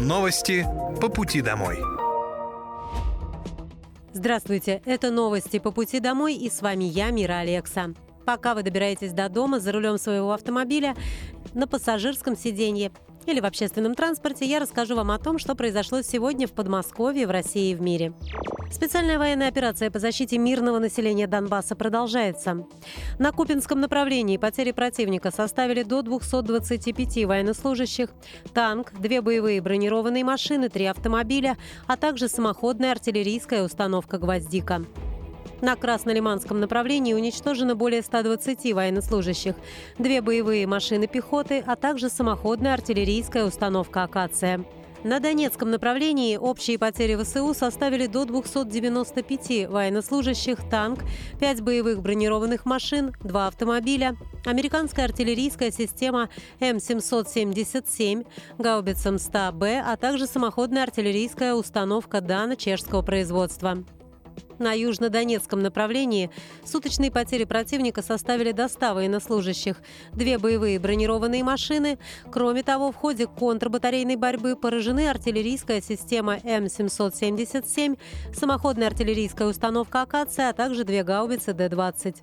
Новости по пути домой. Здравствуйте, это новости по пути домой, и с вами я, Мира Алекса. Пока вы добираетесь до дома за рулем своего автомобиля, на пассажирском сиденье или в общественном транспорте, я расскажу вам о том, что произошло сегодня в Подмосковье, в России и в мире. Специальная военная операция по защите мирного населения Донбасса продолжается. На Купинском направлении потери противника составили до 225 военнослужащих, танк, 2 боевые бронированные машины, 3 автомобиля, а также самоходная артиллерийская установка «Гвоздика». На Краснолиманском направлении уничтожено более 120 военнослужащих, 2 боевые машины пехоты, а также самоходная артиллерийская установка «Акация». На Донецком направлении общие потери ВСУ составили до 295 военнослужащих, танк, 5 боевых бронированных машин, 2 автомобиля, американская артиллерийская система М777, гаубица М100Б, а также самоходная артиллерийская установка «Дана» чешского производства. На южнодонецком направлении суточные потери противника составили до 100 военнослужащих, 2 боевые бронированные машины. Кроме того, в ходе контрбатарейной борьбы поражены артиллерийская система М777, самоходная артиллерийская установка «Акация», а также 2 гаубицы Д-20.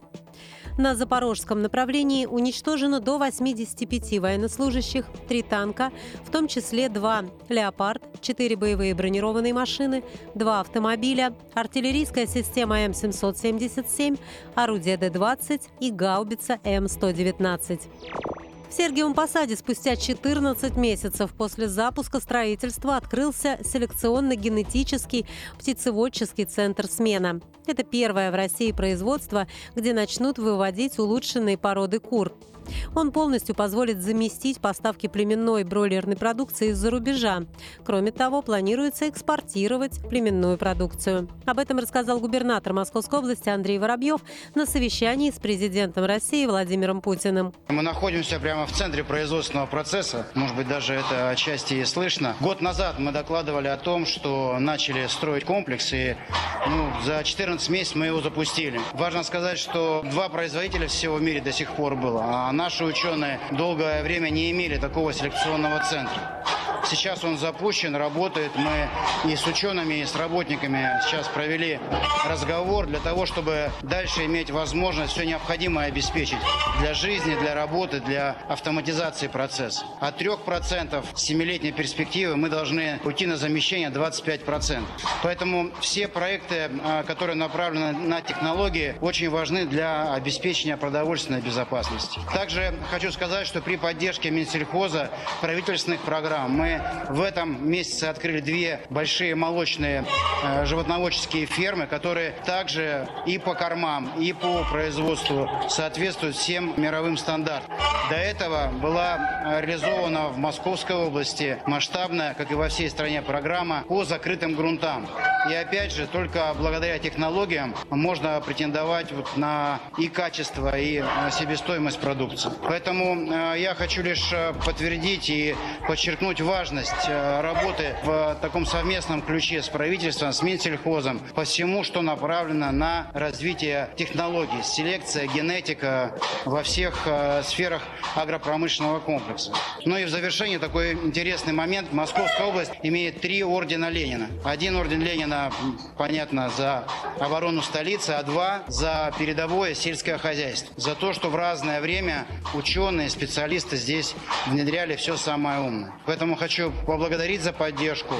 На запорожском направлении уничтожено до 85 военнослужащих, 3 танка, в том числе 2 «Леопард», 4 боевые бронированные машины, 2 автомобиля, артиллерийская система М777, орудие Д-20 и гаубица М119. В Сергиевом-Посаде спустя 14 месяцев после запуска строительства открылся селекционно-генетический птицеводческий центр «Смена». Это первое в России производство, где начнут выводить улучшенные породы кур. Он полностью позволит заместить поставки племенной бройлерной продукции из-за рубежа. Кроме того, планируется экспортировать племенную продукцию. Об этом рассказал губернатор Московской области Андрей Воробьев на совещании с президентом России Владимиром Путиным. Мы находимся прямо в центре производственного процесса. Может быть, даже это отчасти и слышно. Год назад мы докладывали о том, что начали строить комплекс, и за 14 месяцев мы его запустили. Важно сказать, что 2 производителя всего в мире до сих пор было, а наши ученые долгое время не имели такого селекционного центра. Сейчас он запущен, работает. Мы и с учеными, и с работниками сейчас провели разговор для того, чтобы дальше иметь возможность все необходимое обеспечить для жизни, для работы, для автоматизации процесса. От 3% 7-летней перспективы мы должны уйти на замещение 25%. Поэтому все проекты, которые направлены на технологии, очень важны для обеспечения продовольственной безопасности. Также хочу сказать, что при поддержке Минсельхоза правительственных программ мы в этом месяце открыли 2 большие молочные животноводческие фермы, которые также и по кормам, и по производству соответствуют всем мировым стандартам. До этого была реализована в Московской области масштабная, как и во всей стране, программа по закрытым грунтам. И опять же, только благодаря технологиям можно претендовать на и качество, и себестоимость продукции. Поэтому я хочу лишь подтвердить и подчеркнуть важность работы в таком совместном ключе с правительством, с Минсельхозом, по всему, что направлено на развитие технологий, селекция, генетика во всех сферах агропромышленного комплекса. Ну и в завершении такой интересный момент. Московская область имеет 3 ордена Ленина. 1 орден Ленина, понятно, за оборону столицы, а 2 за передовое сельское хозяйство. За то, что в разное время ученые, специалисты здесь внедряли все самое умное. Поэтому хочу поблагодарить за поддержку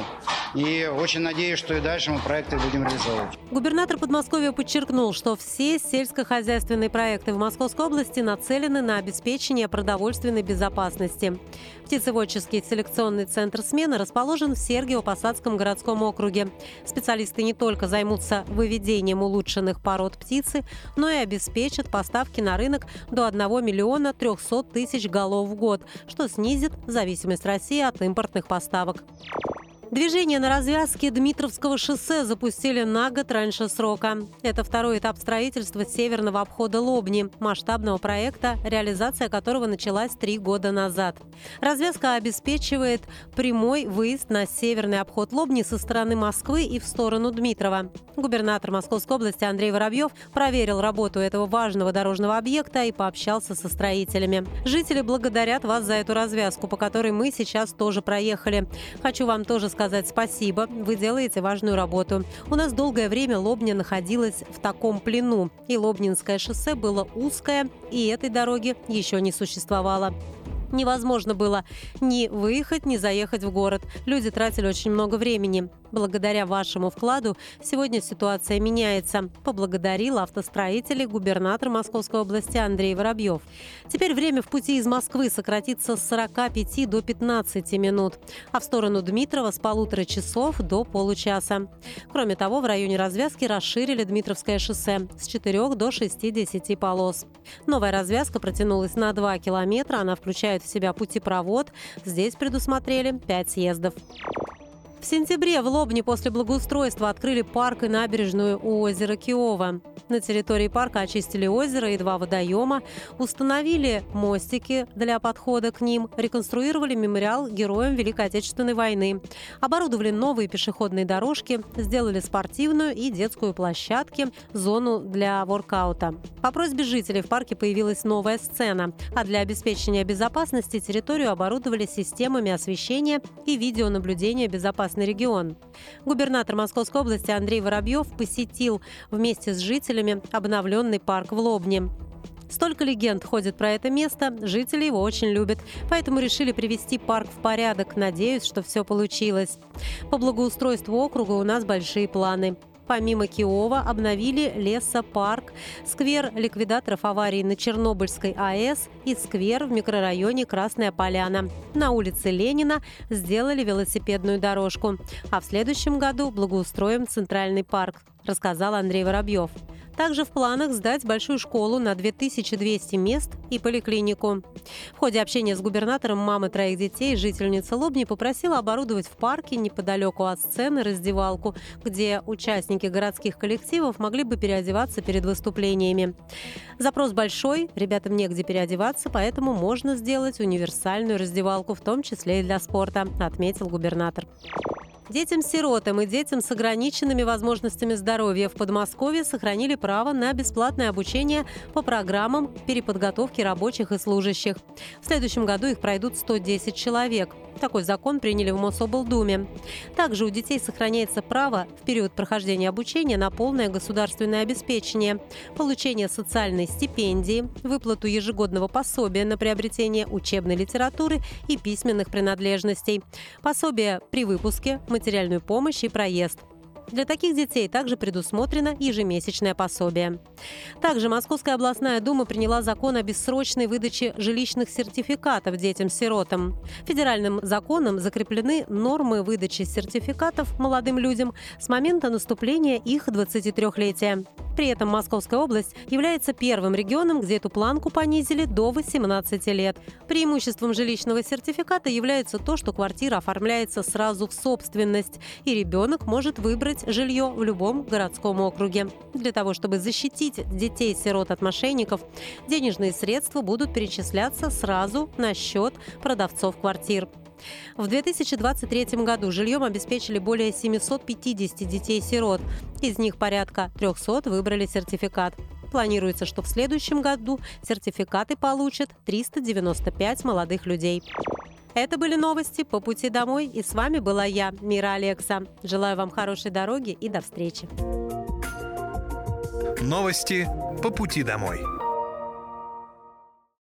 и очень надеюсь, что и дальше мы проекты будем реализовывать. Губернатор Подмосковья подчеркнул, что все сельскохозяйственные проекты в Московской области нацелены на обеспечение продовольственной безопасности. Птицеводческий селекционный центр «Смена» расположен в Сергиево-Посадском городском округе. Специалисты не только займутся выведением улучшенных пород птицы, но и обеспечат поставки на рынок до 1 300 000 голов в год, что снизит зависимость России от импортных поставок. Движение на развязке Дмитровского шоссе запустили на год раньше срока. Это второй этап строительства северного обхода Лобни, масштабного проекта, реализация которого началась 3 года назад. Развязка обеспечивает прямой выезд на северный обход Лобни со стороны Москвы и в сторону Дмитрова. Губернатор Московской области Андрей Воробьев проверил работу этого важного дорожного объекта и пообщался со строителями. Жители благодарят вас за эту развязку, по которой мы сейчас тоже проехали. Хочу вам тоже сказать спасибо, вы делаете важную работу. У нас долгое время Лобня находилась в таком плену, и Лобнинское шоссе было узкое, и этой дороги еще не существовало. Невозможно было ни выехать, ни заехать в город. Люди тратили очень много времени. Благодаря вашему вкладу сегодня ситуация меняется, поблагодарил автостроителей губернатор Московской области Андрей Воробьев. Теперь время в пути из Москвы сократится с 45 до 15 минут, а в сторону Дмитрова с 1,5 часа до получаса. Кроме того, в районе развязки расширили Дмитровское шоссе с 4 до 60 полос. Новая развязка протянулась на 2 километра, она включает в себя путепровод. Здесь предусмотрели 5 съездов. В сентябре в Лобне после благоустройства открыли парк и набережную у озера Киева. На территории парка очистили озеро и 2 водоема, установили мостики для подхода к ним, реконструировали мемориал героям Великой Отечественной войны, оборудовали новые пешеходные дорожки, сделали спортивную и детскую площадки, зону для воркаута. По просьбе жителей в парке появилась новая сцена, а для обеспечения безопасности территорию оборудовали системами освещения и видеонаблюдения безопасности регион. Губернатор Московской области Андрей Воробьев посетил вместе с жителями обновленный парк в Лобне. Столько легенд ходит про это место, жители его очень любят, поэтому решили привести парк в порядок. Надеюсь, что все получилось. По благоустройству округа у нас большие планы. Помимо Киева обновили лесопарк, сквер ликвидаторов аварии на Чернобыльской АЭС и сквер в микрорайоне Красная Поляна. На улице Ленина сделали велосипедную дорожку. А в следующем году благоустроим центральный парк, рассказал Андрей Воробьев. Также в планах сдать большую школу на 2200 мест и поликлинику. В ходе общения с губернатором мама 3 детей, жительница Лобни, попросила оборудовать в парке неподалеку от сцены раздевалку, где участники городских коллективов могли бы переодеваться перед выступлениями. Запрос большой, ребятам негде переодеваться, поэтому можно сделать универсальную раздевалку, в том числе и для спорта, отметил губернатор. Детям-сиротам и детям с ограниченными возможностями здоровья в Подмосковье сохранили право на бесплатное обучение по программам переподготовки рабочих и служащих. В следующем году их пройдут 110 человек. Такой закон приняли в Мособлдуме. Также у детей сохраняется право в период прохождения обучения на полное государственное обеспечение, получение социальной стипендии, выплату ежегодного пособия на приобретение учебной литературы и письменных принадлежностей, пособие при выпуске, материальную помощь и проезд. Для таких детей также предусмотрено ежемесячное пособие. Также Московская областная дума приняла закон о бессрочной выдаче жилищных сертификатов детям-сиротам. Федеральным законом закреплены нормы выдачи сертификатов молодым людям с момента наступления их 23-летия. При этом Московская область является первым регионом, где эту планку понизили до 18 лет. Преимуществом жилищного сертификата является то, что квартира оформляется сразу в собственность, и ребенок может выбрать жилье в любом городском округе. Для того, чтобы защитить детей-сирот от мошенников, денежные средства будут перечисляться сразу на счет продавцов квартир. В 2023 году жильем обеспечили более 750 детей-сирот. Из них порядка 300 выбрали сертификат. Планируется, что в следующем году сертификаты получат 395 молодых людей. Это были новости по пути домой. И с вами была я, Мира Алекса. Желаю вам хорошей дороги и до встречи. Новости по пути домой.